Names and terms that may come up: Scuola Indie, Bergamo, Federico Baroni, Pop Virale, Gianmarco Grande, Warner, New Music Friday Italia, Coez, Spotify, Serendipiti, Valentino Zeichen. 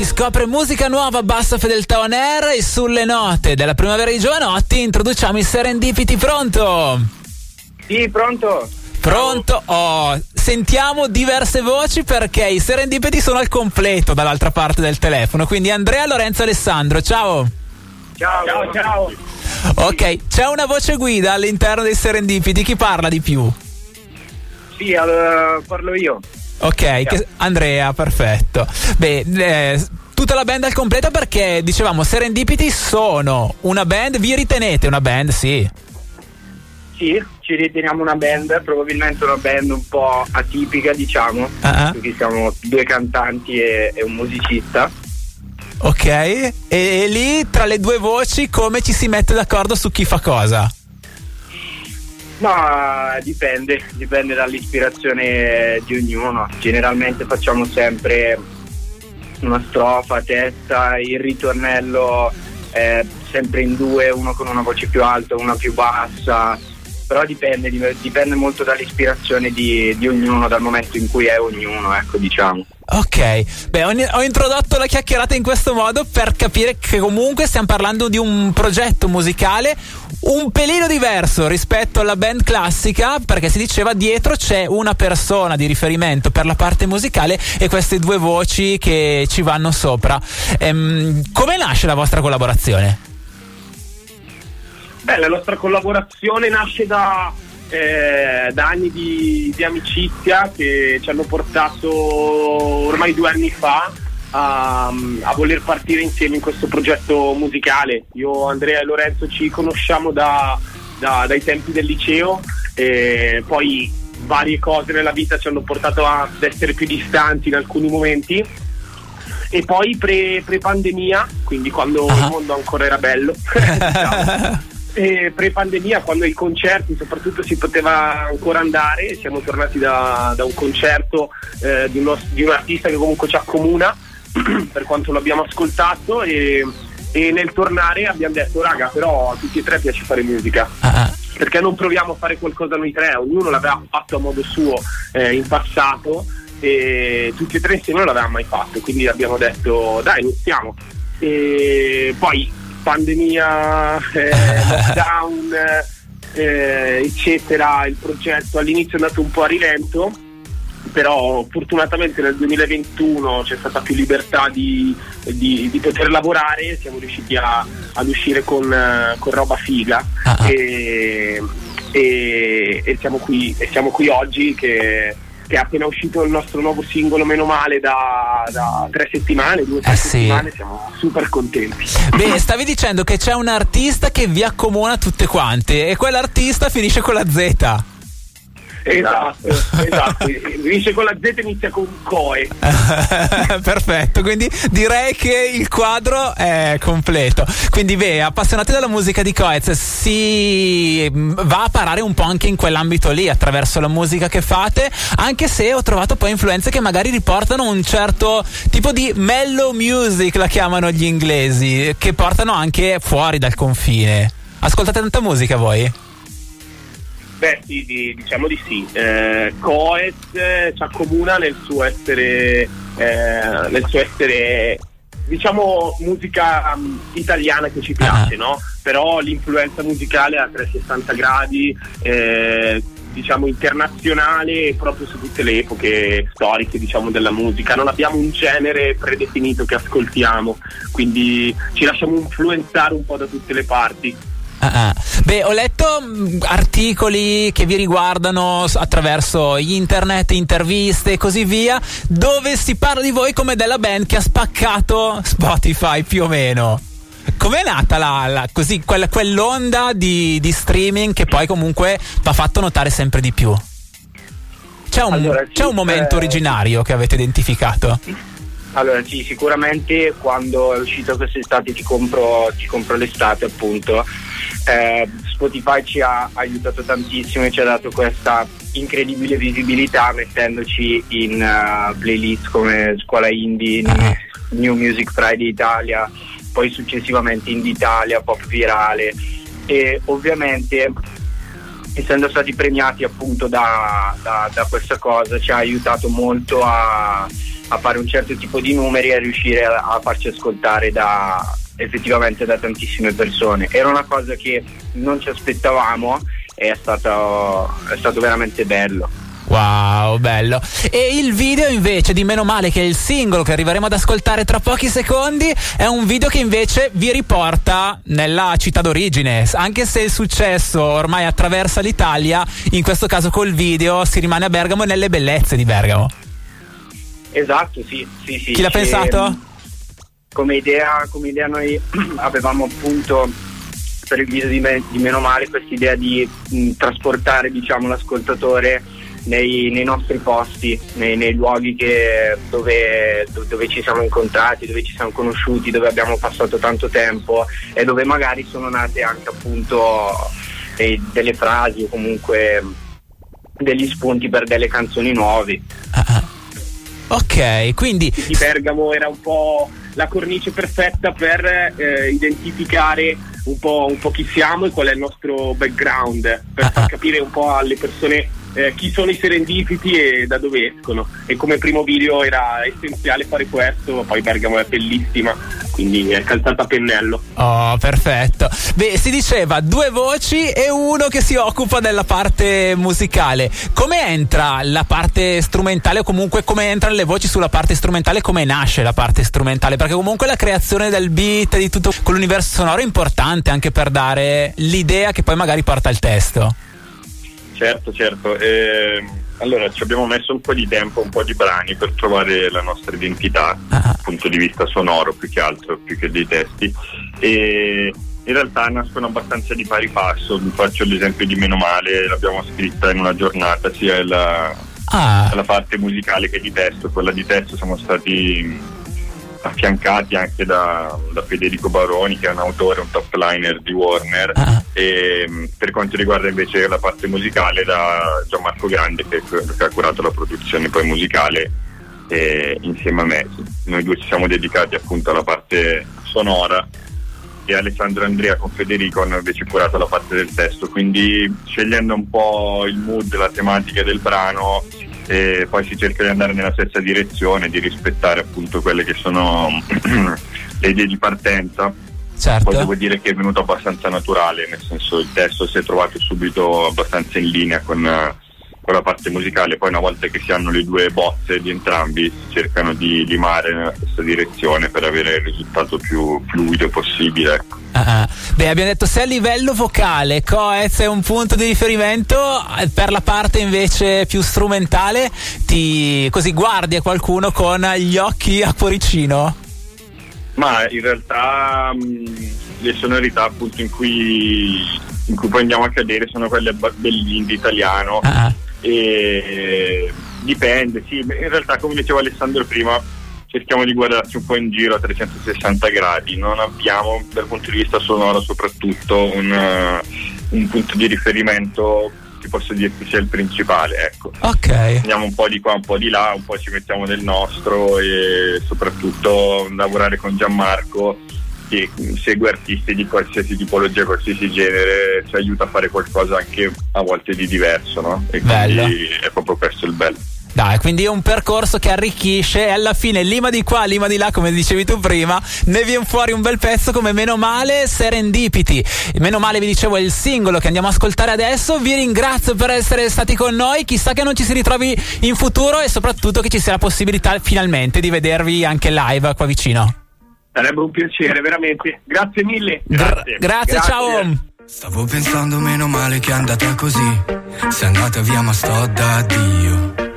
Si scopre musica nuova a bassa fedeltà on air, e sulle note della primavera di Giovanotti introduciamo i Serendipiti. Pronto? Sì, pronto. Pronto? Oh, sentiamo diverse voci perché i Serendipiti sono al completo dall'altra parte del telefono, quindi Andrea, Lorenzo, Alessandro, ciao. Ciao, ciao, ciao. Ok, c'è una voce guida all'interno dei Serendipiti, chi parla di più? Sì, allora parlo io. Ok, che, Andrea, perfetto. Beh, tutta la band al completo perché, dicevamo, Serendipiti sono una band, vi ritenete una band, sì? Sì, ci riteniamo una band, probabilmente una band un po' atipica, diciamo, perché siamo due cantanti e un musicista. Ok, e lì tra le due voci come ci si mette d'accordo su chi fa cosa? Ma no, dipende dall'ispirazione di ognuno. Generalmente facciamo sempre una strofa a testa, il ritornello sempre in due, uno con una voce più alta, una più bassa, però dipende molto dall'ispirazione di ognuno, dal momento in cui è ognuno, ecco, diciamo. Ok, beh, ho introdotto la chiacchierata in questo modo per capire che comunque stiamo parlando di un progetto musicale un pelino diverso rispetto alla band classica, perché si diceva dietro c'è una persona di riferimento per la parte musicale e queste due voci che ci vanno sopra. Come nasce la vostra collaborazione? Beh, la nostra collaborazione nasce da anni di amicizia che ci hanno portato ormai 2 anni fa a voler partire insieme in questo progetto musicale. Io, Andrea e Lorenzo ci conosciamo dai tempi del liceo, e poi varie cose nella vita ci hanno portato ad essere più distanti in alcuni momenti, e poi pre-pandemia, quindi quando il mondo ancora era bello diciamo. E pre-pandemia, quando i concerti soprattutto si poteva ancora andare, siamo tornati da un concerto di un artista che comunque ci accomuna per quanto l'abbiamo ascoltato, e nel tornare abbiamo detto: raga, però a tutti e tre piace fare musica, perché non proviamo a fare qualcosa noi tre? Ognuno l'aveva fatto a modo suo in passato, e tutti e tre insieme non l'avevamo mai fatto, quindi abbiamo detto: dai, iniziamo. E poi pandemia, lockdown, eccetera, il progetto all'inizio è andato un po' a rilento, però fortunatamente nel 2021 c'è stata più libertà di poter lavorare, siamo riusciti ad uscire con roba figa e siamo qui oggi che è appena uscito il nostro nuovo singolo, mmeno male, da 3 settimane, 2 o 3 settimane, siamo super contenti. Beh, stavi dicendo che c'è un artista che vi accomuna tutte quante, e quell'artista finisce con la Z. Esatto. Finisce con la Z e inizia con Coez. Perfetto, quindi direi che il quadro è completo. Quindi, beh, appassionati dalla musica di Coez, si va a parare un po' anche in quell'ambito lì attraverso la musica che fate, anche se ho trovato poi influenze che magari riportano un certo tipo di mellow music, la chiamano gli inglesi, che portano anche fuori dal confine. Ascoltate tanta musica voi? Beh, sì, diciamo di sì. Coez ci accomuna nel suo essere diciamo musica italiana che ci piace, no? Però l'influenza musicale a 360 gradi, diciamo internazionale, proprio su tutte le epoche storiche, diciamo, della musica. Non abbiamo un genere predefinito che ascoltiamo, quindi ci lasciamo influenzare un po' da tutte le parti. Beh, ho letto articoli che vi riguardano attraverso internet, interviste e così via, dove si parla di voi come della band che ha spaccato Spotify, più o meno. Com'è nata così, quell'onda di streaming che poi comunque va fatto notare sempre di più? C'è un momento originario che avete identificato? Allora sì, sicuramente quando è uscito quest'estate Ti compro l'estate, appunto, Spotify ci ha aiutato tantissimo e ci ha dato questa incredibile visibilità mettendoci in playlist come Scuola Indie, New Music Friday Italia, poi successivamente Indie Italia, Pop Virale, e ovviamente essendo stati premiati appunto da questa cosa, ci ha aiutato molto a fare un certo tipo di numeri e a riuscire a farci ascoltare effettivamente da tantissime persone. Era una cosa che non ci aspettavamo e è stato veramente bello. Wow, bello. E il video invece di Meno Male, che è il singolo che arriveremo ad ascoltare tra pochi secondi, è un video che invece vi riporta nella città d'origine. Anche se il successo ormai attraversa l'Italia, in questo caso col video si rimane a Bergamo e nelle bellezze di Bergamo. Esatto, sì. Chi l'ha pensato? Come idea noi avevamo appunto per il video di Meno Male questa idea di trasportare, diciamo, l'ascoltatore nei nostri posti, nei luoghi dove ci siamo incontrati, dove ci siamo conosciuti, dove abbiamo passato tanto tempo e dove magari sono nate anche appunto delle frasi o comunque degli spunti per delle canzoni nuove. Ok, quindi di Bergamo era un po' la cornice perfetta per identificare un po' chi siamo e qual è il nostro background, per far capire un po' alle persone chi sono i Serendipiti e da dove escono. E come primo video era essenziale fare questo. Poi Bergamo è bellissima, quindi è calzata a pennello. Oh, perfetto. Beh, si diceva due voci e uno che si occupa della parte musicale. Come entra la parte strumentale, o comunque come entrano le voci sulla parte strumentale, come nasce la parte strumentale? Perché comunque la creazione del beat, di tutto quell'universo sonoro, è importante anche per dare l'idea che poi magari porta il testo. Certo. Allora ci abbiamo messo un po' di tempo, un po' di brani per trovare la nostra identità dal punto di vista sonoro, più che altro, più che dei testi, e in realtà nascono abbastanza di pari passo. Vi faccio l'esempio di Meno Male, l'abbiamo scritta in una giornata, sia la parte musicale che di testo. Quella di testo siamo stati affiancati anche da Federico Baroni, che è un autore, un top liner di Warner, e per quanto riguarda invece la parte musicale da Gianmarco Grande, che ha curato la produzione poi musicale insieme a me. Noi due ci siamo dedicati appunto alla parte sonora e Alessandro Andrea con Federico hanno invece curato la parte del testo, quindi scegliendo un po' il mood, la tematica del brano, e poi si cerca di andare nella stessa direzione, di rispettare appunto quelle che sono le idee di partenza. Certo. Poi devo dire che è venuto abbastanza naturale, nel senso il testo si è trovato subito abbastanza in linea con la parte musicale. Poi una volta che si hanno le due bozze di entrambi si cercano di limare nella stessa direzione per avere il risultato più fluido possibile, ecco. Beh, abbiamo detto se a livello vocale Coez è un punto di riferimento, per la parte invece più strumentale così guardi a qualcuno con gli occhi a cuoricino? Ma in realtà le sonorità appunto in cui poi andiamo a cadere sono quelle dell'indie italiano. E dipende, sì, in realtà come diceva Alessandro prima cerchiamo di guardarci un po' in giro a 360 gradi, non abbiamo dal punto di vista sonoro soprattutto un punto di riferimento, ti posso dire che sia il principale, ecco. Okay. Andiamo un po' di qua, un po' di là, un po' ci mettiamo del nostro, e soprattutto lavorare con Gianmarco che segue artisti di qualsiasi tipologia, qualsiasi genere, ci aiuta a fare qualcosa anche a volte di diverso, no? E bello. Quindi è proprio questo il bello. Dai, quindi è un percorso che arricchisce e alla fine lima di qua, lima di là, come dicevi tu prima, ne viene fuori un bel pezzo come Meno Male, Serendipiti. Meno Male, vi dicevo, è il singolo che andiamo a ascoltare adesso. Vi ringrazio per essere stati con noi, chissà che non ci si ritrovi in futuro e soprattutto che ci sia la possibilità finalmente di vedervi anche live qua vicino. Sarebbe un piacere, veramente. Grazie mille. Grazie, ciao. Stavo pensando, meno male che è andata così, sei andata via ma sto da Dio.